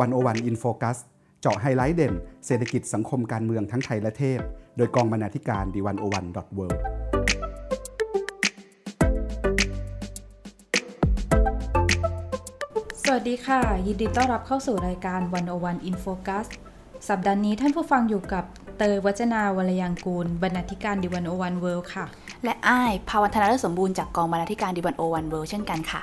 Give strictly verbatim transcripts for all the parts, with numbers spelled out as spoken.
หนึ่งศูนย์หนึ่ง In Focus เจาะไฮไลท์เด่นเศรษฐกิจสังคมการเมืองทั้งไทยและเทพโดยกองบรรณาธิการ ดี หนึ่งศูนย์หนึ่ง ดอท เวิลด์สวัสดีค่ะยินดีต้อนรับเข้าสู่รายการ หนึ่งศูนย์หนึ่ง In Focus สัปดาห์นี้ท่านผู้ฟังอยู่กับเตย วจนาวรยังกูลบรรณาธิการ ดี หนึ่งศูนย์หนึ่ง World ค่ะและอ้ายภาวันธนาเลิศสมบูรณ์จากกองบรรณาธิการ ดี หนึ่งศูนย์หนึ่ง World เช่นกันค่ะ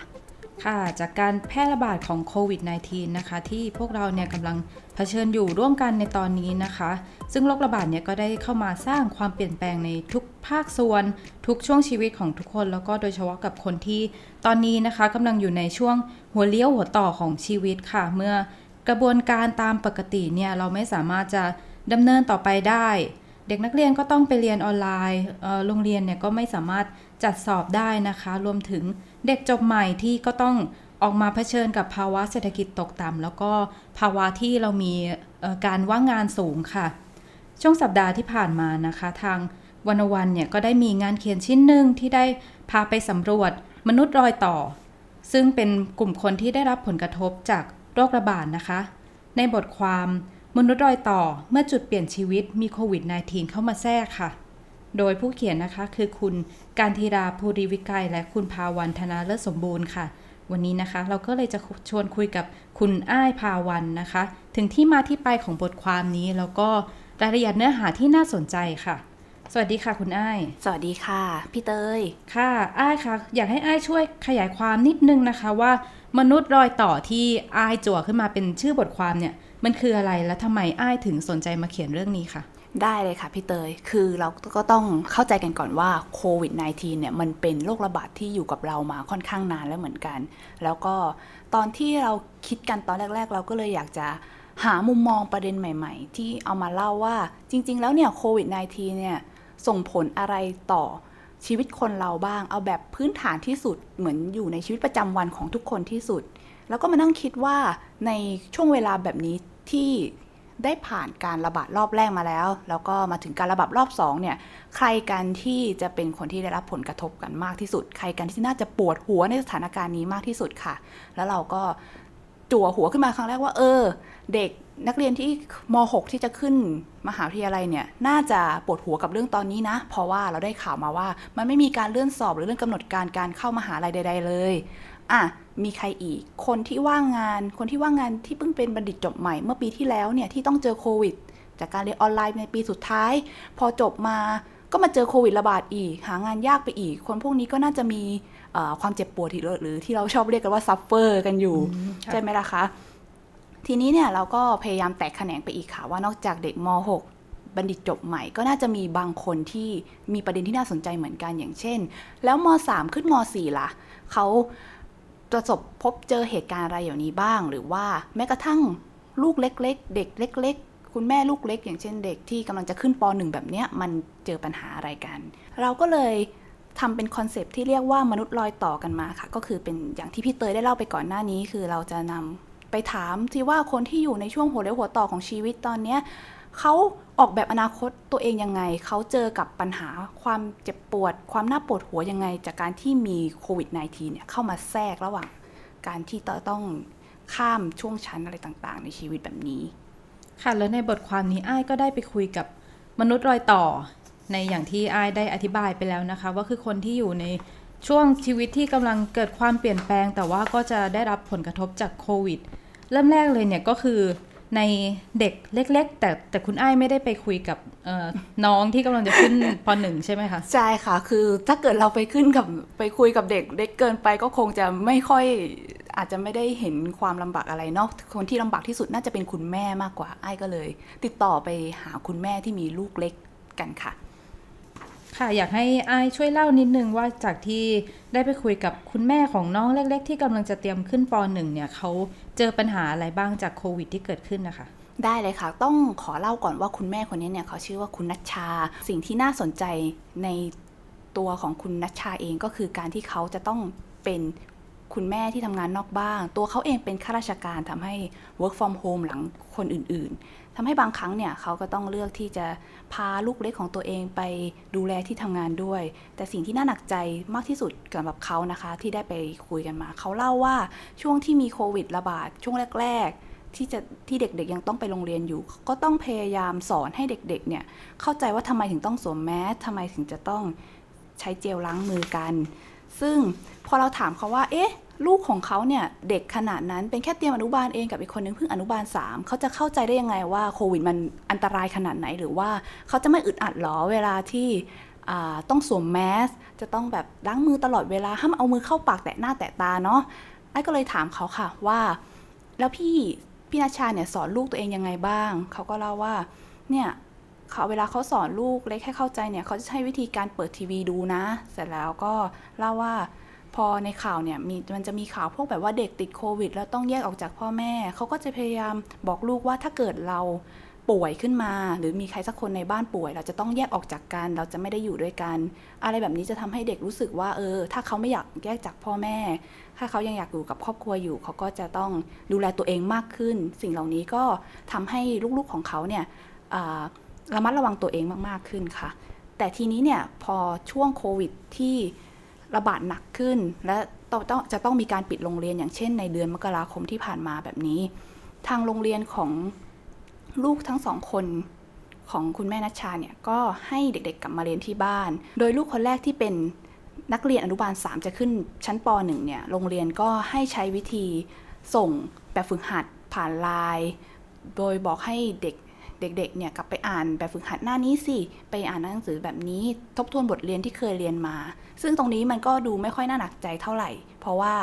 ค่ะจากการแพร่ระบาดของโควิด สิบเก้า นะคะที่พวกเราเนี่ยกำลังเผชิญอยู่ร่วมกันในตอนนี้นะคะซึ่งโรคระบาดเนี่ยก็ได้เข้ามาสร้างความเปลี่ยนแปลงในทุกภาคส่วนทุกช่วงชีวิตของทุกคนแล้วก็โดยเฉพาะกับคนที่ตอนนี้นะคะกำลังอยู่ในช่วงหัวเลี้ยวหัวต่อของชีวิตค่ะเมื่อกระบวนการตามปกติเนี่ยเราไม่สามารถจะดำเนินต่อไปได้เด็กนักเรียนก็ต้องไปเรียนออนไลน์โรงเรียนเนี่ยก็ไม่สามารถจัดสอบได้นะคะรวมถึงเด็กจบใหม่ที่ก็ต้องออกมาเผชิญกับภาวะเศรษฐกิจตกต่ำแล้วก็ภาวะที่เรามีการว่างงานสูงค่ะช่วงสัปดาห์ที่ผ่านมานะคะทางหนึ่งศูนย์หนึ่งเนี่ยก็ได้มีงานเขียนชิ้นหนึ่งที่ได้พาไปสำรวจมนุษย์รอยต่อซึ่งเป็นกลุ่มคนที่ได้รับผลกระทบจากโรคระบาดนะคะในบทความมนุษย์รอยต่อเมื่อจุดเปลี่ยนชีวิตมีโควิด สิบเก้า เข้ามาแทรกค่ะโดยผู้เขียนนะคะคือคุณกาญธีรา ภูริวิไกรและคุณภาวัน ธนาเลิศสมบูรณ์ค่ะวันนี้นะคะเราก็เลยจะชวนคุยกับคุณอ้ายภาวันนะคะถึงที่มาที่ไปของบทความนี้แล้วก็รายละเอียดเนื้อหาที่น่าสนใจค่ะสวัสดีค่ะคุณอ้ายสวัสดีค่ะพี่เตยค่ะอ้ายค่ะอยากให้อ้ายช่วยขยายความนิดนึงนะคะว่ามนุษย์รอยต่อที่อ้ายจั่วขึ้นมาเป็นชื่อบทความเนี่ยมันคืออะไรและทำไมอ้ายถึงสนใจมาเขียนเรื่องนี้ค่ะได้เลยค่ะพี่เตยคือเราก็ต้องเข้าใจกันก่อนว่าโควิด สิบเก้า เนี่ยมันเป็นโรคระบาดที่อยู่กับเรามาค่อนข้างนานแล้วเหมือนกันแล้วก็ตอนที่เราคิดกันตอนแรกๆเราก็เลยอยากจะหามุมมองประเด็นใหม่ๆที่เอามาเล่าว่าจริงๆแล้วเนี่ยโควิด สิบเก้า เนี่ยส่งผลอะไรต่อชีวิตคนเราบ้างเอาแบบพื้นฐานที่สุดเหมือนอยู่ในชีวิตประจำวันของทุกคนที่สุดแล้วก็มานั่งคิดว่าในช่วงเวลาแบบนี้ที่ได้ผ่านการระบาดรอบแรกมาแล้วแล้วก็มาถึงการระบาดรอบสองเนี่ยใครกันที่จะเป็นคนที่ได้รับผลกระทบกันมากที่สุดใครกันที่น่าจะปวดหัวในสถานการณ์นี้มากที่สุดค่ะแล้วเราก็จั่วหัวขึ้นมาครั้งแรกว่าเออเด็กนักเรียนที่ม หก ที่จะขึ้นมหาวิทยาลัยเนี่ยน่าจะปวดหัวกับเรื่องตอนนี้นะเพราะว่าเราได้ข่าวมาว่ามันไม่มีการเลื่อนสอบหรือเรื่องกำหนดการการเข้ามหาลัยใดๆเลยอ่ะมีใครอีกคนที่ว่างงานคนที่ว่างงานที่เพิ่งเป็นบัณฑิตจบใหม่เมื่อปีที่แล้วเนี่ยที่ต้องเจอโควิดจากการเรียนออนไลน์ในปีสุดท้ายพอจบมาก็มาเจอโควิดระบาดอีกหางานยากไปอีกคนพวกนี้ก็น่าจะมีความเจ็บปวดหรือที่เราชอบเรียกกันว่าซัฟเฟอร์กันอยู่ใช่ไหมล่ะคะทีนี้เนี่ยเราก็พยายามแตกแขนงไปอีกค่ะว่านอกจากเด็กม หก บัณฑิตจบใหม่ก็น่าจะมีบางคนที่มีประเด็นที่น่าสนใจเหมือนกันอย่างเช่นแล้วม สาม ขึ้นม สี่ ล่ะเขาประสบพบเจอเหตุการณ์อะไรอย่างนี้บ้างหรือว่าแม้กระทั่งลูกเล็กๆเด็กเล็กๆคุณแม่ลูกเล็กอย่างเช่นเด็กที่กำลังจะขึ้นป หนึ่งแบบเนี้ยมันเจอปัญหาอะไรกันเราก็เลยทำเป็นคอนเซปต์ที่เรียกว่ามนุษย์รอยต่อกันมาค่ะก็คือเป็นอย่างที่พี่เตยได้เล่าไปก่อนหน้านี้คือเราจะนำไปถามที่ว่าคนที่อยู่ในช่วงหัวเลี้ยวหัวต่อของชีวิตตอนเนี้ยเขาออกแบบอนาคตตัวเองยังไงเขาเจอกับปัญหาความเจ็บปวดความน่าปวดหัวยังไงจากการที่มีโควิด สิบเก้า เนี่ยเข้ามาแทรกระหว่างการที่ต้องข้ามช่วงชั้นอะไรต่างๆในชีวิตแบบนี้ค่ะแล้วในบทความนี้อ้ายก็ได้ไปคุยกับมนุษย์รอยต่อในอย่างที่อ้ายได้อธิบายไปแล้วนะคะว่าคือคนที่อยู่ในช่วงชีวิตที่กำลังเกิดความเปลี่ยนแปลงแต่ว่าก็จะได้รับผลกระทบจากโควิดเริ่มแรกเลยเนี่ยก็คือในเด็กเล็กๆแต่แต่คุณอ้ายไม่ได้ไปคุยกับน้องที่กำลังจะขึ้นป หนึ่งใช่ไหมคะใช่ค่ะคือถ้าเกิดเราไปขึ้นกับไปคุยกับเด็กเด็กเกินไปก็คงจะไม่ค่อยอาจจะไม่ได้เห็นความลำบากอะไรเนาะคนที่ลำบากที่สุดน่าจะเป็นคุณแม่มากกว่าอ้ายก็เลยติดต่อไปหาคุณแม่ที่มีลูกเล็กกันค่ะค่ะอยากให้อ้ายช่วยเล่านิดนึงว่าจากที่ได้ไปคุยกับคุณแม่ของน้องเล็กๆที่กำลังจะเตรียมขึ้นป หนึ่งเนี่ยเขาเจอปัญหาอะไรบ้างจากโควิดที่เกิดขึ้นนะคะได้เลยค่ะต้องขอเล่าก่อนว่าคุณแม่คนนี้เนี่ยเขาชื่อว่าคุณณัชชาสิ่งที่น่าสนใจในตัวของคุณณัชชาเองก็คือการที่เขาจะต้องเป็นคุณแม่ที่ทำงานนอกบ้านตัวเขาเองเป็นข้าราชการทำให้ work from home หลังคนอื่นๆทำให้บางครั้งเนี่ยเขาก็ต้องเลือกที่จะพาลูกเล็กของตัวเองไปดูแลที่ทำงานด้วยแต่สิ่งที่น่าหนักใจมากที่สุดสำหรับเขานะคะที่ได้ไปคุยกันมาเขาเล่าว่าช่วงที่มีโควิดระบาดช่วงแรกๆ ที่จะที่เด็กๆยังต้องไปโรงเรียนอยู่ก็ต้องพยายามสอนให้เด็กๆเนี่ยเข้าใจว่าทำไมถึงต้องสวมแมสทำไมถึงจะต้องใช้เจลล้างมือกันซึ่งพอเราถามเขาว่าเอ๊ะลูกของเขาเนี่ยเด็กขนาดนั้นเป็นแค่เตรียมอนุบาลเองกับอีกคนนึงเพิ่งอนุบาลสามเขาจะเข้าใจได้ยังไงว่าโควิดมันอันตรายขนาดไหนหรือว่าเขาจะไม่อึดอัดหรอเวลาที่ต้องสวมแมสจะต้องแบบล้างมือตลอดเวลาห้ามเอามือเข้าปากแตะหน้าแตะตาเนาะไอ้ก็เลยถามเขาค่ะว่าแล้วพี่พี่นาชาเนี่ยสอนลูกตัวเองยังไงบ้างเขาก็เล่าว่าเนี่ยเขาเวลาเขาสอนลูกเล็กให้เข้าใจเนี่ยเขาจะใช้วิธีการเปิดทีวีดูนะเสร็จแล้วก็เล่าว่าพอในข่าวเนี่ยมีมันจะมีข่าวพวกแบบว่าเด็กติดโควิดแล้วต้องแยกออกจากพ่อแม่เขาก็จะพยายามบอกลูกว่าถ้าเกิดเราป่วยขึ้นมาหรือมีใครสักคนในบ้านป่วยเราจะต้องแยกออกจากกันเราจะไม่ได้อยู่ด้วยกันอะไรแบบนี้จะทำให้เด็กรู้สึกว่าเออถ้าเขาไม่อยากแยกจากพ่อแม่ถ้าเขายังอยากอยู่กับครอบครัวอยู่เขาก็จะต้องดูแลตัวเองมากขึ้นสิ่งเหล่านี้ก็ทำให้ลูกๆของเขาเนี่ยระมัดระวังตัวเองมากๆขึ้นค่ะแต่ทีนี้เนี่ยพอช่วงโควิดที่ระบาดหนักขึ้นและต้องจะต้องมีการปิดโรงเรียนอย่างเช่นในเดือนมกราคมที่ผ่านมาแบบนี้ทางโรงเรียนของลูกทั้งสองคนของคุณแม่ณัชชาเนี่ยก็ให้เด็กๆกลับมาเรียนที่บ้านโดยลูกคนแรกที่เป็นนักเรียนอนุบาลสามจะขึ้นชั้นป หนึ่งเนี่ยโรงเรียนก็ให้ใช้วิธีส่งแบบฝึกหัดผ่านไลน์โดยบอกให้เด็กเด็กๆเนี่ยกลับไปอ่านแบบฝึกหัดหน้านี้สิไปอ่านหนังสือแบบนี้ทบทวนบทเรียนที่เคยเรียนมาซึ่งตรงนี้มันก็ดูไม่ค่อยน่าหนักใจเท่าไหร่เพราะว่า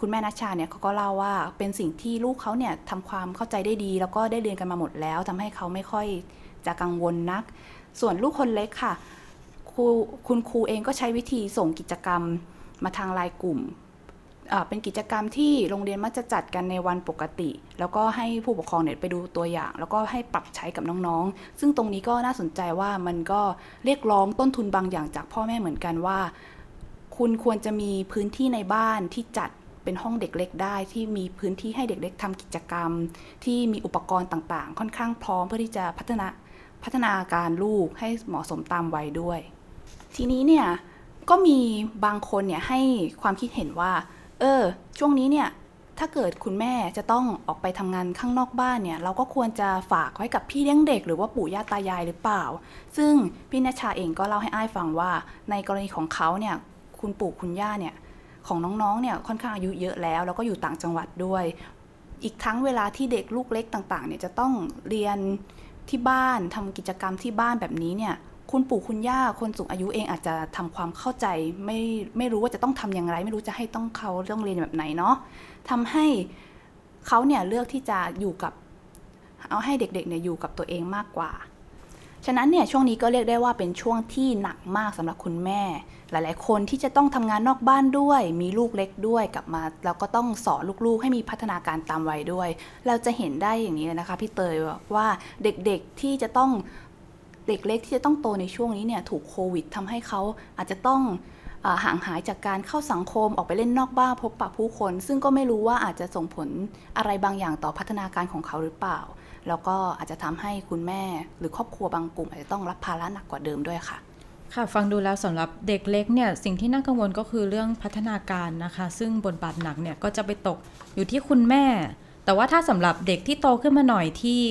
คุณแม่ณัชชาเนี่ยเขาก็เล่าว่าเป็นสิ่งที่ลูกเขาเนี่ยทำความเข้าใจได้ดีแล้วก็ได้เรียนกันมาหมดแล้วทำให้เขาไม่ค่อยจะกังวลนักส่วนลูกคนเล็กค่ะคุณครูเองก็ใช้วิธีส่งกิจกรรมมาทางไลน์กลุ่มเป็นกิจกรรมที่โรงเรียนมักจะจัดกันในวันปกติแล้วก็ให้ผู้ปกครองเนี่ยไปดูตัวอย่างแล้วก็ให้ปรับใช้กับน้องๆซึ่งตรงนี้ก็น่าสนใจว่ามันก็เรียกร้องต้นทุนบางอย่างจากพ่อแม่เหมือนกันว่าคุณควรจะมีพื้นที่ในบ้านที่จัดเป็นห้องเด็กเล็กได้ที่มีพื้นที่ให้เด็กเล็กทำกิจกรรมที่มีอุปกรณ์ต่างๆค่อนข้างพร้อมเพื่อที่จะพัฒนาพัฒนาการลูกให้เหมาะสมตามวัยด้วยทีนี้เนี่ยก็มีบางคนเนี่ยให้ความคิดเห็นว่าเออช่วงนี้เนี่ยถ้าเกิดคุณแม่จะต้องออกไปทำงานข้างนอกบ้านเนี่ยเราก็ควรจะฝากไว้กับพี่เลี้ยงเด็กหรือว่าปู่ย่าตายายหรือเปล่าซึ่งพี่ณัชชาเองก็เล่าให้อ้ายฟังว่าในกรณีของเขาเนี่ยคุณปู่คุณย่าเนี่ยของน้องๆเนี่ยค่อนข้างอายุเยอะแล้วแล้วก็อยู่ต่างจังหวัดด้วยอีกทั้งเวลาที่เด็กลูกเล็กต่างๆเนี่ยจะต้องเรียนที่บ้านทำกิจกรรมที่บ้านแบบนี้เนี่ยคุณปู่คุณย่าคนสูงอายุเองอาจจะทำความเข้าใจไม่ไม่รู้ว่าจะต้องทำอย่างไรไม่รู้จะให้ต้องเขาต้องเรียนแบบไหนเนาะทำให้เขาเนี่ยเลือกที่จะอยู่กับเอาให้เด็กๆเนี่ยอยู่กับตัวเองมากกว่าฉะนั้นเนี่ยช่วงนี้ก็เรียกได้ว่าเป็นช่วงที่หนักมากสำหรับคุณแม่หลายๆคนที่จะต้องทำงานนอกบ้านด้วยมีลูกเล็กด้วยกลับมาแล้วก็ต้องสอนลูกๆให้มีพัฒนาการตามวัยด้วยเราจะเห็นได้อย่างนี้นะคะพี่เตยว่าเด็กๆที่จะต้องเด็กเล็กที่จะต้องโตในช่วงนี้เนี่ยถูกโควิดทำให้เขาอาจจะต้องห่างหายจากการเข้าสังคมออกไปเล่นนอกบ้านพบปะผู้คนซึ่งก็ไม่รู้ว่าอาจจะส่งผลอะไรบางอย่างต่อพัฒนาการของเขาหรือเปล่าแล้วก็อาจจะทำให้คุณแม่หรือครอบครัวบางกลุ่มอาจจะต้องรับภาระหนักกว่าเดิมด้วยค่ะค่ะฟังดูแล้วสำหรับเด็กเล็กเนี่ยสิ่งที่น่ากังวลก็คือเรื่องพัฒนาการนะคะซึ่งบทบาทหนักเนี่ยก็จะไปตกอยู่ที่คุณแม่แต่ว่าถ้าสำหรับเด็กที่โตขึ้นมาหน่อยที่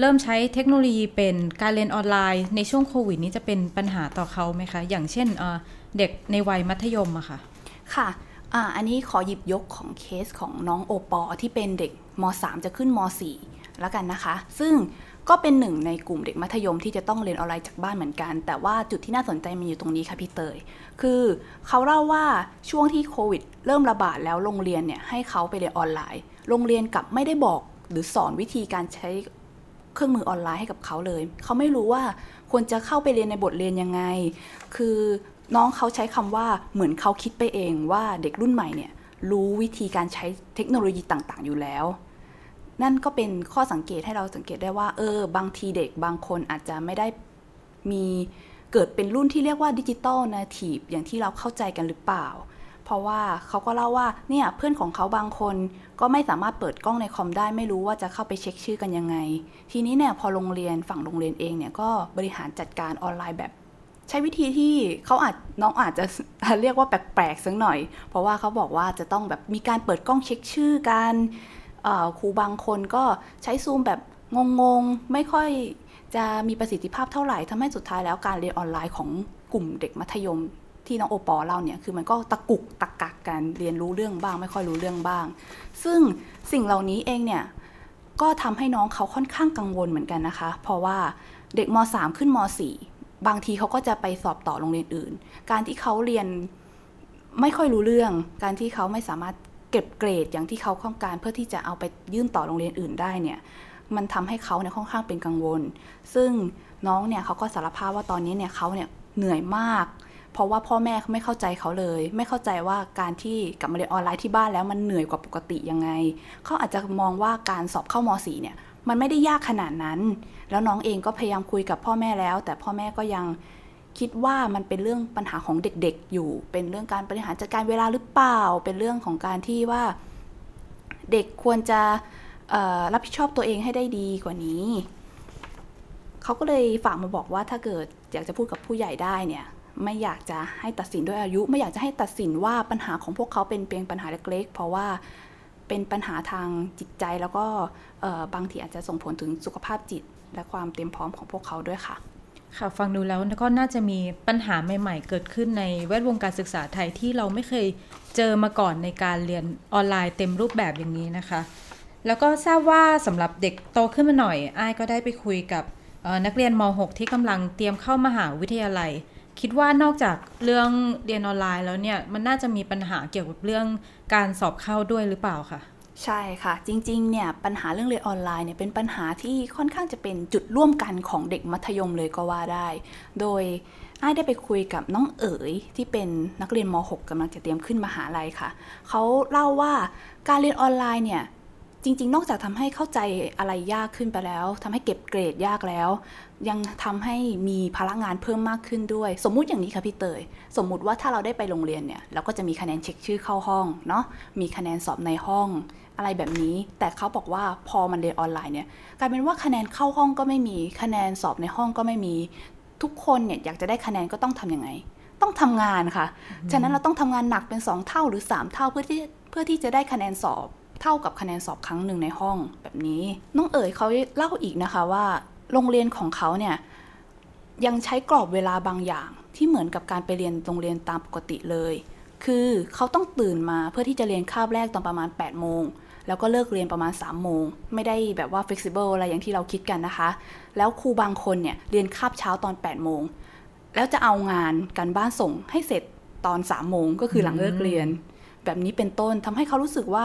เริ่มใช้เทคโนโลยีเป็นการเรียนออนไลน์ในช่วงโควิดนี้จะเป็นปัญหาต่อเขาไหมคะอย่างเช่นเด็กในวัยมัธยมอะค่ะค่ะอันนี้ขอหยิบยกของเคสของน้องโอปอที่เป็นเด็กม สามจะขึ้นม สี่แล้วกันนะคะซึ่งก็เป็นหนึ่งในกลุ่มเด็กมัธยมที่จะต้องเรียนออนไลน์จากบ้านเหมือนกันแต่ว่าจุดที่น่าสนใจมันอยู่ตรงนี้ค่ะพี่เตยคือเขาเล่าว่าช่วงที่โควิดเริ่มระบาดแล้วโรงเรียนเนี่ยให้เขาไปเรียนออนไลน์โรงเรียนกลับไม่ได้บอกหรือสอนวิธีการใช้เครื่องมือออนไลน์ให้กับเขาเลยเขาไม่รู้ว่าควรจะเข้าไปเรียนในบทเรียนยังไงคือน้องเขาใช้คำว่าเหมือนเขาคิดไปเองว่าเด็กรุ่นใหม่เนี่ยรู้วิธีการใช้เทคโนโลยีต่างๆอยู่แล้วนั่นก็เป็นข้อสังเกตให้เราสังเกตได้ว่าเออบางทีเด็กบางคนอาจจะไม่ได้มีเกิดเป็นรุ่นที่เรียกว่าดิจิตอลเนทีฟอย่างที่เราเข้าใจกันหรือเปล่าเพราะว่าเขาก็เล่าว่าเนี่ยเพื่อนของเขาบางคนก็ไม่สามารถเปิดกล้องในคอมได้ไม่รู้ว่าจะเข้าไปเช็คชื่อกันยังไงทีนี้เนี่ยพอโรงเรียนฝั่งโรงเรียนเองเนี่ยก็บริหารจัดการออนไลน์แบบใช้วิธีที่เขาอาจน้องอาจจะเรียกว่าแปลกๆสักหน่อยเพราะว่าเขาบอกว่าจะต้องแบบมีการเปิดกล้องเช็คชื่อกัน ครูบางคนก็ใช้ซูมแบบงงๆไม่ค่อยจะมีประสิทธิภาพเท่าไหร่ทำให้สุดท้ายแล้วการเรียนออนไลน์ของกลุ่มเด็กมัธยมที่น้องโอปอเล่าเนี่ยคือมันก็ตะกุกตะกักกันเรียนรู้เรื่องบ้างไม่ค่อยรู้เรื่องบ้างซึ่งสิ่งเหล่านี้เองเนี่ยก็ทำให้น้องเขาค่อนข้างกังวลเหมือนกันนะคะเพราะว่าเด็กมอสามขึ้นมอสี่บางทีเขาก็จะไปสอบต่อโรงเรียนอื่นการที่เขาเรียนไม่ค่อยรู้เรื่องการที่เขาไม่สามารถเก็บเกรดอย่างที่เขาต้องการเพื่อที่จะเอาไปยื่นต่อโรงเรียนอื่นได้เนี่ยมันทำให้เขาเนี่ยค่อนข้างเป็นกังวลซึ่งน้องเนี่ยเขาก็สารภาพว่าตอนนี้เนี่ยเขาเนี่ยเหนื่อยมากเพราะว่าพ่อแม่ไม่เข้าใจเขาเลยไม่เข้าใจว่าการที่กลับมาเรียนออนไลน์ที่บ้านแล้วมันเหนื่อยกว่าปกติยังไงเขาอาจจะมองว่าการสอบเข้าม.สี่เนี่ยมันไม่ได้ยากขนาดนั้นแล้วน้องเองก็พยายามคุยกับพ่อแม่แล้วแต่พ่อแม่ก็ยังคิดว่ามันเป็นเรื่องปัญหาของเด็กๆอยู่เป็นเรื่องการบริหารจัดการเวลาหรือเปล่าเป็นเรื่องของการที่ว่าเด็กควรจะรับผิดชอบตัวเองให้ได้ดีกว่านี้เขาก็เลยฝากมาบอกว่าถ้าเกิดอยากจะพูดกับผู้ใหญ่ได้เนี่ยไม่อยากจะให้ตัดสินด้วยอายุไม่อยากจะให้ตัดสินว่าปัญหาของพวกเขาเป็นเพียงปัญหาเล็กๆเพราะว่าเป็นปัญหาทางจิตใจแล้วก็บางทีอาจจะส่งผลถึงสุขภาพจิตและความเตรียมพร้อมของพวกเขาด้วยค่ะค่ะฟังดูแล้วก็น่าจะมีปัญหาใหม่ๆเกิดขึ้นในแวดวงการศึกษาไทยที่เราไม่เคยเจอมาก่อนในการเรียนออนไลน์เต็มรูปแบบอย่างนี้นะคะแล้วก็ทราบว่าสำหรับเด็กโตขึ้นมาหน่อยอ้ายก็ได้ไปคุยกับนักเรียนมอหกที่กำลังเตรียมเข้ามหาวิทยาลัยคิดว่านอกจากเรื่องเรียนออนไลน์แล้วเนี่ยมันน่าจะมีปัญหาเกี่ยวกับเรื่องการสอบเข้าด้วยหรือเปล่าคะใช่ค่ะจริงๆเนี่ยปัญหาเรื่องเรียนออนไลน์เนี่ยเป็นปัญหาที่ค่อนข้างจะเป็นจุดร่วมกันของเด็กมัธยมเลยก็ว่าได้โดยอ้ายได้ไปคุยกับน้องเอ๋ยที่เป็นนักเรียนมอหกกำลังจะเตรียมขึ้นมหาลัยค่ะเขาเล่าว่าการเรียนออนไลน์เนี่ยจริงๆนอกจากทำให้เข้าใจอะไรยากขึ้นไปแล้วทำให้เก็บเกรดยากแล้วยังทำให้มีภาระงานเพิ่มมากขึ้นด้วยสมมุติอย่างนี้ค่ะพี่เตยสมมุติว่าถ้าเราได้ไปโรงเรียนเนี่ยเราก็จะมีคะแนนเช็คชื่อเข้าห้องเนาะมีคะแนนสอบในห้องอะไรแบบนี้แต่เขาบอกว่าพอมันเรียนออนไลน์เนี่ยกลายเป็นว่าคะแนนเข้าห้องก็ไม่มีคะแนนสอบในห้องก็ไม่มีทุกคนเนี่ยอยากจะได้คะแนนก็ต้องทำยังไงต้องทำงานค่ะ mm-hmm. ฉะนั้นเราต้องทำงานหนักเป็นสองเท่าหรือสามเท่าเพื่อที่เพื่อที่จะได้คะแนนสอบเท่ากับคะแนนสอบครั้งหนึ่งในห้องแบบนี้น้องเอ๋ยเขาเล่าอีกนะคะว่าโรงเรียนของเขาเนี่ยยังใช้กรอบเวลาบางอย่างที่เหมือนกับการไปเรียนโรงเรียนตามปกติเลยคือเขาต้องตื่นมาเพื่อที่จะเรียนคาบแรกตอนประมาณแปดโมงแล้วก็เลิกเรียนประมาณสามโมงไม่ได้แบบว่า flexible อะไรอย่างที่เราคิดกันนะคะแล้วครูบางคนเนี่ยเรียนคาบเช้าตอนแปดโมงแล้วจะเอางานการบ้านส่งให้เสร็จตอนสามโมงก็คือหลังเลิกเรียนแบบนี้เป็นต้นทำให้เขารู้สึกว่า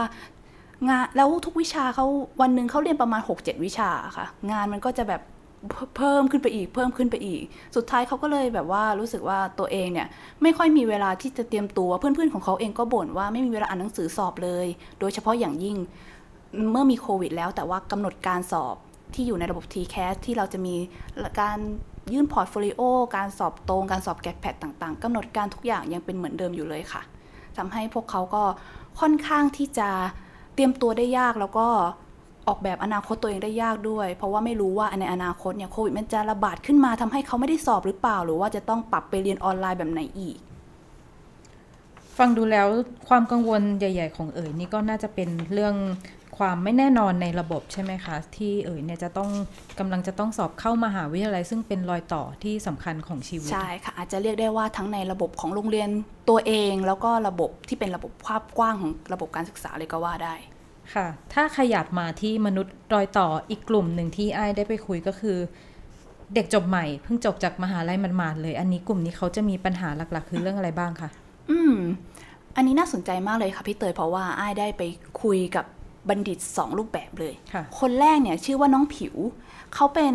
งานแล้วทุกวิชาเขาวันหนึ่งเขาเรียนประมาณ หกเจ็ด วิชาค่ะงานมันก็จะแบบเพิ่มขึ้นไปอีกเพิ่มขึ้นไปอีกสุดท้ายเขาก็เลยแบบว่ารู้สึกว่าตัวเองเนี่ยไม่ค่อยมีเวลาที่จะเตรียมตัวเพื่อนๆของเขาเองก็บ่นว่าไม่มีเวลาอ่านหนังสือสอบเลยโดยเฉพาะอย่างยิ่งเมื่อมีโควิดแล้วแต่ว่ากำหนดการสอบที่อยู่ในระบบ ที แคส ที่เราจะมีการยื่นพอร์ตโฟลิโอการสอบตรงการสอบแกดแพดต่างๆกำหนดการทุกอย่างยังเป็นเหมือนเดิมอยู่เลยค่ะทำให้พวกเขาก็ค่อนข้างที่จะเตรียมตัวได้ยากแล้วก็ออกแบบอนาคตตัวเองได้ยากด้วยเพราะว่าไม่รู้ว่าในอนาคตเนี่ยโควิดมันจะระบาดขึ้นมาทำให้เขาไม่ได้สอบหรือเปล่าหรือว่าจะต้องปรับไปเรียนออนไลน์แบบไหนอีกฟังดูแล้วความกังวลใหญ่ๆของเอ๋ยนี่ก็น่าจะเป็นเรื่องความไม่แน่นอนในระบบใช่ไหมคะที่เอ๋ยเนี่ยจะต้องกำลังจะต้องสอบเข้ามหาวิทยาลัยซึ่งเป็นรอยต่อที่สำคัญของชีวิตใช่ค่ะอาจจะเรียกได้ว่าทั้งในระบบของโรงเรียนตัวเองแล้วก็ระบบที่เป็นระบบภาพกว้างของระบบการศึกษาเลยก็ว่าได้ค่ะถ้าขยับมาที่มนุษย์รอยต่ออีกกลุ่มหนึ่งที่ไอ้ได้ไปคุยก็คือเด็กจบใหม่เพิ่งจบจากมหาลัยหมาดๆเลยอันนี้กลุ่มนี้เขาจะมีปัญหาหลักๆคือเรื่องอะไรบ้างคะอืมอันนี้น่าสนใจมากเลยค่ะพี่เตยเพราะว่าไอ้ได้ไปคุยกับบัณฑิตสองรูปแบบเลย คนแรกเนี่ยชื่อว่าน้องผิวเขาเป็น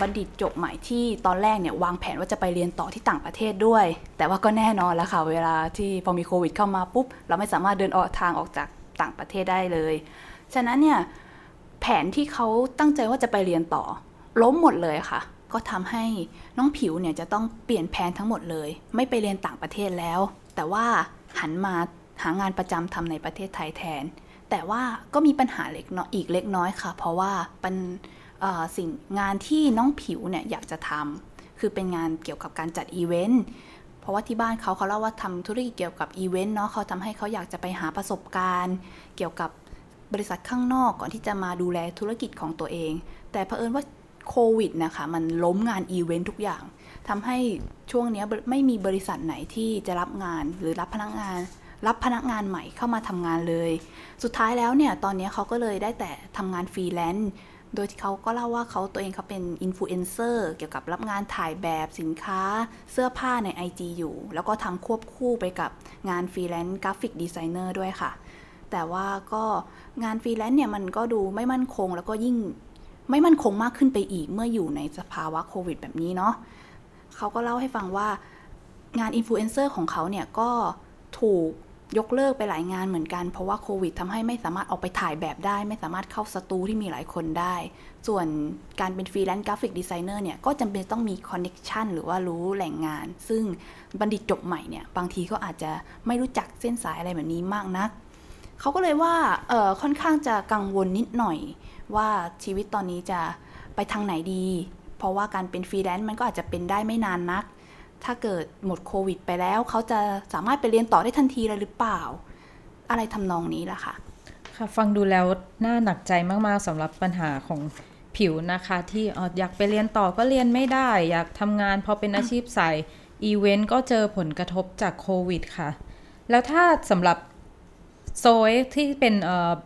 บัณฑิตจบใหม่ที่ตอนแรกเนี่ยวางแผนว่าจะไปเรียนต่อที่ต่างประเทศด้วยแต่ว่าก็แน่นอนแล้วค่ะเวลาที่พอมีโควิดเข้ามาปุ๊บเราไม่สามารถเดินออกทางออกจากต่างประเทศได้เลยฉะนั้นเนี่ยแผนที่เขาตั้งใจว่าจะไปเรียนต่อล้มหมดเลยค่ะก็ทำให้น้องผิวเนี่ยจะต้องเปลี่ยนแผนทั้งหมดเลยไม่ไปเรียนต่างประเทศแล้วแต่ว่าหันมาหางานประจำทำในประเทศไทยแทนแต่ว่าก็มีปัญหาเล็กน้อยอีกเล็กน้อยค่ะเพราะว่าเป็นสิ่งงานที่น้องผิวเนี่ยอยากจะทำคือเป็นงานเกี่ยวกับการจัดอีเวนต์เพราะว่าที่บ้านเขาเขาเล่าว่าทำธุรกิจเกี่ยวกับอีเวนต์เนาะเขาทำให้เขาอยากจะไปหาประสบการณ์เกี่ยวกับ บริษัทข้างนอกก่อนที่จะมาดูแลธุรกิจของตัวเองแต่เผอิญว่าโควิดนะคะมันล้มงานอีเวนต์ทุกอย่างทำให้ช่วงนี้ไม่มีบริษัทไหนที่จะรับงานหรือรับพนักงานรับพนักงานใหม่เข้ามาทำงานเลยสุดท้ายแล้วเนี่ยตอนนี้เขาก็เลยได้แต่ทำงานฟรีแลนซ์โดยที่เขาก็เล่าว่าเขาตัวเองเขาเป็นอินฟลูเอนเซอร์เกี่ยวกับรับงานถ่ายแบบสินค้าเสื้อผ้าใน ไอ จี อยู่แล้วก็ทำควบคู่ไปกับงานฟรีแลนซ์กราฟิกดีไซเนอร์ด้วยค่ะแต่ว่าก็งานฟรีแลนซ์เนี่ยมันก็ดูไม่มั่นคงแล้วก็ยิ่งไม่มั่นคงมากขึ้นไปอีกเมื่ออยู่ในสภาวะโควิดแบบนี้เนาะเขาก็เล่าให้ฟังว่างานอินฟลูเอนเซอร์ของเขาเนี่ยก็ถูกยกเลิกไปหลายงานเหมือนกันเพราะว่าโควิดทำให้ไม่สามารถออกไปถ่ายแบบได้ไม่สามารถเข้าสตูที่มีหลายคนได้ส่วนการเป็นฟรีแลนซ์กราฟิกดีไซเนอร์เนี่ยก็จำเป็นต้องมีคอนเน็กชันหรือว่ารู้แหล่งงานซึ่งบัณฑิตจบใหม่เนี่ยบางทีก็อาจจะไม่รู้จักเส้นสายอะไรแบบนี้มากนักเขาก็เลยว่าเอ่อค่อนข้างจะกังวลนิดหน่อยว่าชีวิตตอนนี้จะไปทางไหนดีเพราะว่าการเป็นฟรีแลนซ์มันก็อาจจะเป็นได้ไม่นานนักถ้าเกิดหมดโควิดไปแล้วเขาจะสามารถไปเรียนต่อได้ทันทีเลยหรือเปล่าอะไรทำนองนี้ล่ะค่ะค่ะฟังดูแล้วน่าหนักใจมากๆสำหรับปัญหาของผิวนะคะที่อยากไปเรียนต่อก็เรียนไม่ได้อยากทำงานพอเป็นอาชีพสายอีเวนต์ก็เจอผลกระทบจากโควิดค่ะแล้วถ้าสำหรับโซยที่เป็น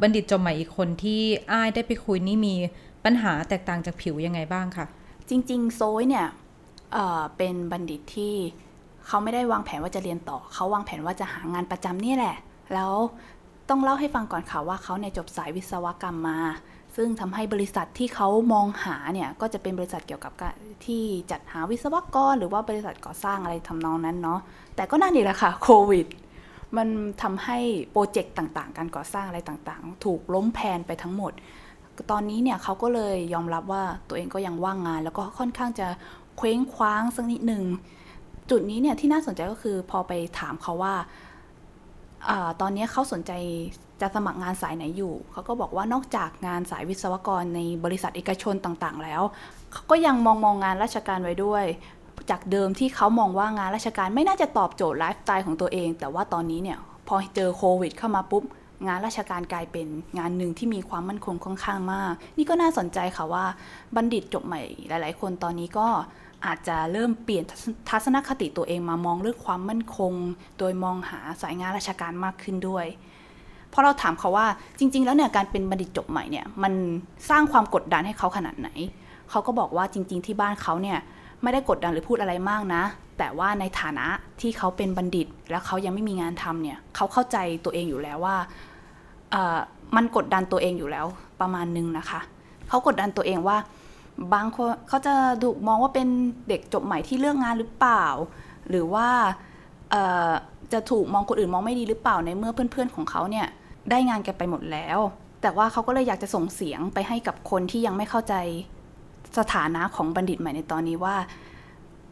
บัณฑิตจบใหม่อีกคนที่อ้ายได้ไปคุยนี่มีปัญหาแตกต่างจากผิวยังไงบ้างค่ะจริงๆโซยเนี่ยเอ่อเป็นบัณฑิตที่เขาไม่ได้วางแผนว่าจะเรียนต่อเขาวางแผนว่าจะหางานประจำนี่แหละแล้วต้องเล่าให้ฟังก่อนค่ะว่าเขาเนี่ยจบสายวิศวกรรมมาซึ่งทำให้บริษัทที่เขามองหาเนี่ยก็จะเป็นบริษัทเกี่ยวกับที่จัดหาวิศวกรหรือว่าบริษัทก่อสร้างอะไรทำนองนั้นเนาะแต่ก็นั่นนี่แหละค่ะโควิดมันทำให้โปรเจกต์ต่างๆการก่อสร้างอะไรต่างๆถูกล้มแพลนไปทั้งหมดตอนนี้เนี่ยเขาก็เลยยอมรับว่าตัวเองก็ยังว่างงานแล้วก็ค่อนข้างจะเคว้งคว้างสักนิดหนึ่งจุดนี้เนี่ยที่น่าสนใจก็คือพอไปถามเขาว่าอาตอนนี้เขาสนใจจะสมัครงานสายไหนอยู่เขาก็บอกว่านอกจากงานสายวิศวกรในบริษัทเอกชนต่างๆแล้วเขาก็ยังมองมองงานราชการไว้ด้วยจากเดิมที่เขามองว่างานราชการไม่น่าจะตอบโจทย์ไลฟ์สไตล์ของตัวเองแต่ว่าตอนนี้เนี่ยพอเจอโควิดเข้ามาปุ๊บงานราชการกลายเป็นงานหนึ่งที่มีความมั่นคงค่อนข้างมากนี่ก็น่าสนใจค่ะว่าบัณฑิตจบใหม่หลายๆคนตอนนี้ก็อาจจะเริ่มเปลี่ยนทัศนคติตัวเองมามองเรื่องความมั่นคงโดยมองหาสายงานราชการมากขึ้นด้วยพอเราถามเขาว่าจริงๆแล้วเนี่ยการเป็นบัณฑิตจบใหม่เนี่ยมันสร้างความกดดันให้เขาขนาดไหนเขาก็บอกว่าจริงๆที่บ้านเขาเนี่ยไม่ได้กดดันหรือพูดอะไรมากนะแต่ว่าในฐานะที่เขาเป็นบัณฑิตแล้วเขายังไม่มีงานทำเนี่ยเขาเข้าใจตัวเองอยู่แล้วว่าเอ่อมันกดดันตัวเองอยู่แล้วประมาณนึงนะคะเขากดดันตัวเองว่าบางคนเขาจะถูกมองว่าเป็นเด็กจบใหม่ที่เลือกงานหรือเปล่าหรือว่าเอ่อจะถูกมองคนอื่นมองไม่ดีหรือเปล่าในเมื่อเพื่อนๆของเขาเนี่ยได้งานกันไปหมดแล้วแต่ว่าเขาก็เลยอยากจะส่งเสียงไปให้กับคนที่ยังไม่เข้าใจสถานะของบัณฑิตใหม่ในตอนนี้ว่า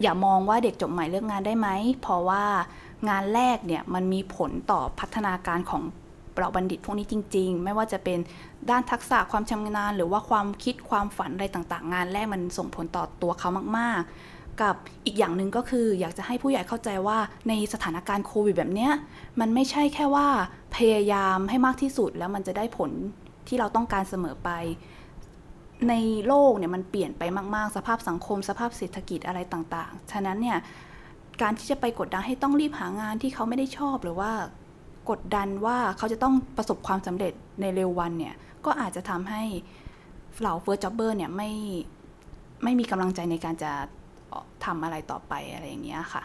อย่ามองว่าเด็กจบใหม่เลือกงานได้ไหมเพราะว่างานแรกเนี่ยมันมีผลต่อพัฒนาการของเหล่าบัณฑิตพวกนี้จริงๆไม่ว่าจะเป็นด้านทักษะความชำนาญหรือว่าความคิดความฝันอะไรต่างๆงานแรกมันส่งผลต่อตัวเขามากๆกับอีกอย่างหนึ่งก็คืออยากจะให้ผู้ใหญ่เข้าใจว่าในสถานการณ์โควิดแบบเนี้ยมันไม่ใช่แค่ว่าพยายามให้มากที่สุดแล้วมันจะได้ผลที่เราต้องการเสมอไปในโลกเนี่ยมันเปลี่ยนไปมากๆสภาพสังคมสภาพเศรษฐกิจอะไรต่างๆฉะนั้นเนี่ยการที่จะไปกดดันให้ต้องรีบหางานที่เขาไม่ได้ชอบหรือว่ากดดันว่าเขาจะต้องประสบความสำเร็จในเร็ววันเนี่ยก็อาจจะทำให้เหล่าเฟิร์สจ็อบเบอร์เนี่ยไม่ไม่มีกำลังใจในการจะทำอะไรต่อไปอะไรอย่างเงี้ยค่ะ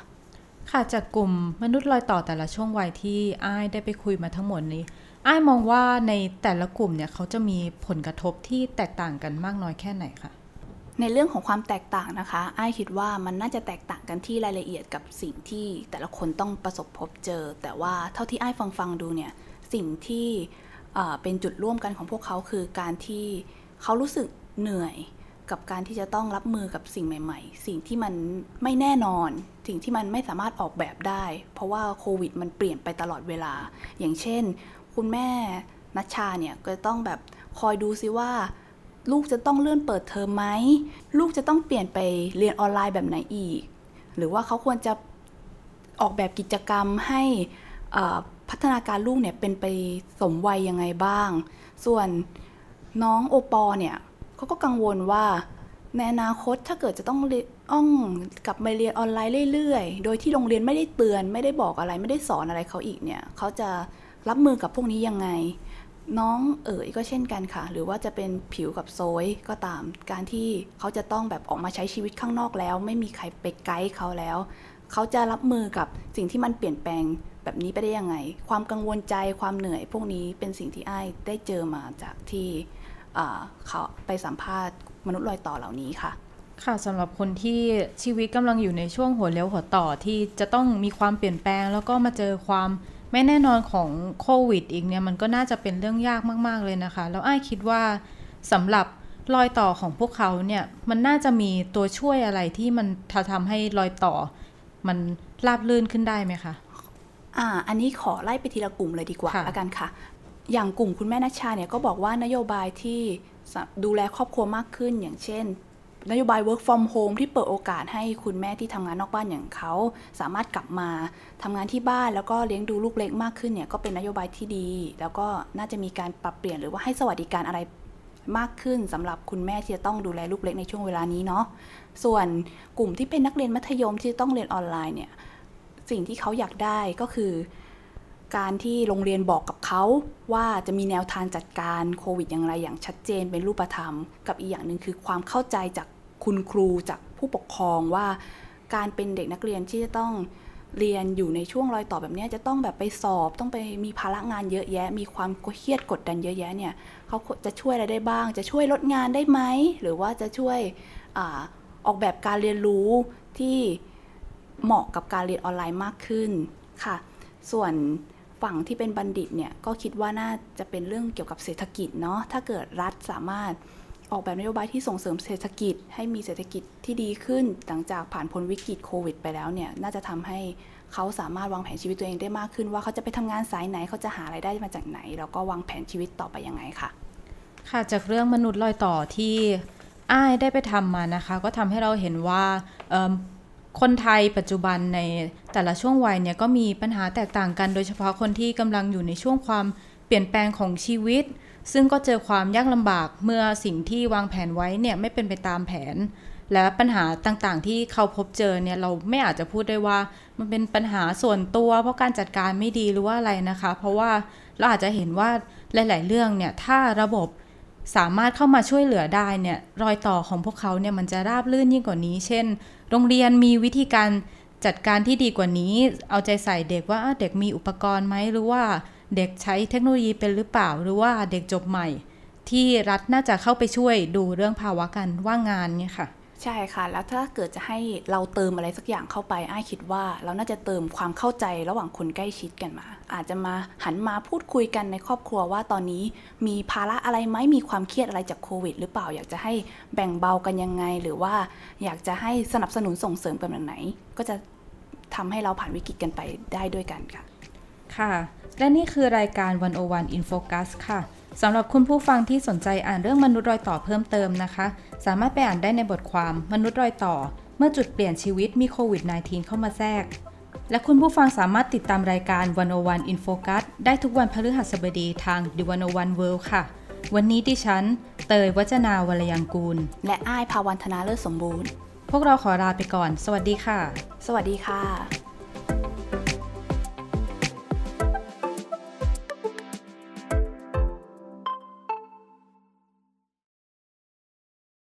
ค่ะจากกลุ่มมนุษย์รอยต่อแต่ละช่วงวัยที่อ้ายได้ไปคุยมาทั้งหมดนี้อ้ายมองว่าในแต่ละกลุ่มเนี่ยเขาจะมีผลกระทบที่แตกต่างกันมากน้อยแค่ไหนคะในเรื่องของความแตกต่างนะคะอ้ายคิดว่ามันน่าจะแตกต่างกันที่รายละเอียดกับสิ่งที่แต่ละคนต้องประสบพบเจอแต่ว่าเท่าที่อ้ายฟังฟังดูเนี่ยสิ่งที่เป็นจุดร่วมกันของพวกเขาคือการที่เขารู้สึกเหนื่อยกับการที่จะต้องรับมือกับสิ่งใหม่ๆสิ่งที่มันไม่แน่นอนสิ่งที่มันไม่สามารถออกแบบได้เพราะว่าโควิดมันเปลี่ยนไปตลอดเวลาอย่างเช่นคุณแม่นัชชาเนี่ยก็ต้องแบบคอยดูซิว่าลูกจะต้องเลื่อนเปิดเทอมไหมลูกจะต้องเปลี่ยนไปเรียนออนไลน์แบบไหนอีกหรือว่าเขาควรจะออกแบบกิจกรรมให้ พัฒนาการลูกเนี่ยเป็นไปสมวัยยังไงบ้างส่วนน้องโอปอเนี่ยเขาก็กังวลว่าในอนาคตถ้าเกิดจะต้องอ้องกลับมาเรียนออนไลน์เรื่อยๆโดยที่โรงเรียนไม่ได้เตือนไม่ได้บอกอะไรไม่ได้สอนอะไรเขาอีกเนี่ยเขาจะรับมือกับพวกนี้ยังไงน้องเอ๋ยก็เช่นกันค่ะหรือว่าจะเป็นผิวกับโซยก็ตามการที่เขาจะต้องแบบออกมาใช้ชีวิตข้างนอกแล้วไม่มีใครไปไกด์เขาแล้วเขาจะรับมือกับสิ่งที่มันเปลี่ยนแปลงแบบนี้ไปได้ยังไงความกังวลใจความเหนื่อยพวกนี้เป็นสิ่งที่อ้ายได้เจอมาจากที่เขาไปสัมภาษณ์มนุษย์รอยต่อเหล่านี้ค่ะค่ะสำหรับคนที่ชีวิตกำลังอยู่ในช่วงหัวเลี้ยวหัวต่อที่จะต้องมีความเปลี่ยนแปลงแล้วก็มาเจอความไม่แน่นอนของโควิดอีกเนี่ยมันก็น่าจะเป็นเรื่องยากมากๆเลยนะคะแล้วอ้ายคิดว่าสำหรับรอยต่อของพวกเขาเนี่ยมันน่าจะมีตัวช่วยอะไรที่มันทำให้รอยต่อมันราบรื่นขึ้นได้ไหมคะอ่าอันนี้ขอไล่ไปทีละกลุ่มเลยดีกว่าละกันค่ะอย่างกลุ่มคุณแม่นัชชาเนี่ยก็บอกว่านโยบายที่ดูแลครอบครัวมากขึ้นอย่างเช่นนโยบาย work from home ที่เปิดโอกาสให้คุณแม่ที่ทำงานนอกบ้านอย่างเขาสามารถกลับมาทำงานที่บ้านแล้วก็เลี้ยงดูลูกเล็กมากขึ้นเนี่ยก็เป็นนโยบายที่ดีแล้วก็น่าจะมีการปรับเปลี่ยนหรือว่าให้สวัสดิการอะไรมากขึ้นสำหรับคุณแม่ที่จะต้องดูแลลูกเล็กในช่วงเวลานี้เนาะส่วนกลุ่มที่เป็นนักเรียนมัธยมที่ต้องเรียนออนไลน์เนี่ยสิ่งที่เขาอยากได้ก็คือการที่โรงเรียนบอกกับเขาว่าจะมีแนวทางจัดการโควิดอย่างไรอย่างชัดเจนเป็นรูปธรรมกับอีกอย่างหนึ่งคือความเข้าใจจากคุณครูจากผู้ปกครองว่าการเป็นเด็กนักเรียนที่จะต้องเรียนอยู่ในช่วงรอยต่อแบบนี้จะต้องแบบไปสอบต้องไปมีภาระงานเยอะแยะมีความเครียดกดดันเยอะแยะเนี่ยเขาจะช่วยอะไรได้บ้างจะช่วยลดงานได้ไหมหรือว่าจะช่วยออกแบบการเรียนรู้ที่เหมาะกับการเรียนออนไลน์มากขึ้นค่ะส่วนฝั่งที่เป็นบัณฑิตเนี่ยก็คิดว่าน่าจะเป็นเรื่องเกี่ยวกับเศรษฐกิจเนาะถ้าเกิดรัฐสามารถออกแบบนโยบายที่ส่งเสริมเศรษฐกิจให้มีเศรษฐกิจที่ดีขึ้นหลังจากผ่านพ้นวิกฤตโควิดไปแล้วเนี่ยน่าจะทำให้เขาสามารถวางแผนชีวิตตัวเองได้มากขึ้นว่าเขาจะไปทำงานสายไหนเขาจะหารายได้มาจากไหนแล้วก็วางแผนชีวิตต่อไปยังไงค่ะค่ะจากเรื่องมนุษย์รอยต่อที่อ้ายได้ไปทำมานะคะก็ทำให้เราเห็นว่าคนไทยปัจจุบันในแต่ละช่วงวัยเนี่ยก็มีปัญหาแตกต่างกันโดยเฉพาะคนที่กำลังอยู่ในช่วงความเปลี่ยนแปลงของชีวิตซึ่งก็เจอความยากลำบากเมื่อสิ่งที่วางแผนไว้เนี่ยไม่เป็นไปตามแผนและปัญหาต่างๆที่เขาพบเจอเนี่ยเราไม่อาจจะพูดได้ว่ามันเป็นปัญหาส่วนตัวเพราะการจัดการไม่ดีหรือว่าอะไรนะคะเพราะว่าเราอาจจะเห็นว่าหลายๆเรื่องเนี่ยถ้าระบบสามารถเข้ามาช่วยเหลือได้เนี่ยรอยต่อของพวกเขาเนี่ยมันจะราบรื่นยิ่งกว่านี้เช่นโรงเรียนมีวิธีการจัดการที่ดีกว่านี้เอาใจใส่เด็กว่าเด็กมีอุปกรณ์ไหมหรือว่าเด็กใช้เทคโนโลยีเป็นหรือเปล่าหรือว่าเด็กจบใหม่ที่รัฐน่าจะเข้าไปช่วยดูเรื่องภาวะการว่างงานเนี่ยค่ะใช่ค่ะแล้วถ้าเกิดจะให้เราเติมอะไรสักอย่างเข้าไปอ้ายคิดว่าเราน่าจะเติมความเข้าใจระหว่างคนใกล้ชิดกันมาอาจจะมาหันมาพูดคุยกันในครอบครัวว่าตอนนี้มีภาระอะไรไหมมีความเครียดอะไรจากโควิดหรือเปล่าอยากจะให้แบ่งเบากันยังไงหรือว่าอยากจะให้สนับสนุนส่งเสริมกันแบบไหนก็จะทำให้เราผ่านวิกฤตกันไปได้ด้วยกันค่ะค่ะและนี่คือรายการ หนึ่งศูนย์หนึ่ง In Focus ค่ะสำหรับคุณผู้ฟังที่สนใจอ่านเรื่องมนุษย์รอยต่อเพิ่มเติมนะคะสามารถไปอ่านได้ในบทความมนุษย์รอยต่อเมื่อจุดเปลี่ยนชีวิตมีโควิด สิบเก้า เข้ามาแทรกและคุณผู้ฟังสามารถติดตามรายการ หนึ่งศูนย์หนึ่ง In Focus ได้ทุกวันพฤหัสบดีทาง The หนึ่งศูนย์หนึ่ง World ค่ะวันนี้ดิฉันเตยวัจนาวรยังกูลและอ้ายภาวันธนาเลิศสมบูรณ์พวกเราขอลาไปก่อนสวัสดีค่ะสวัสดีค่ะ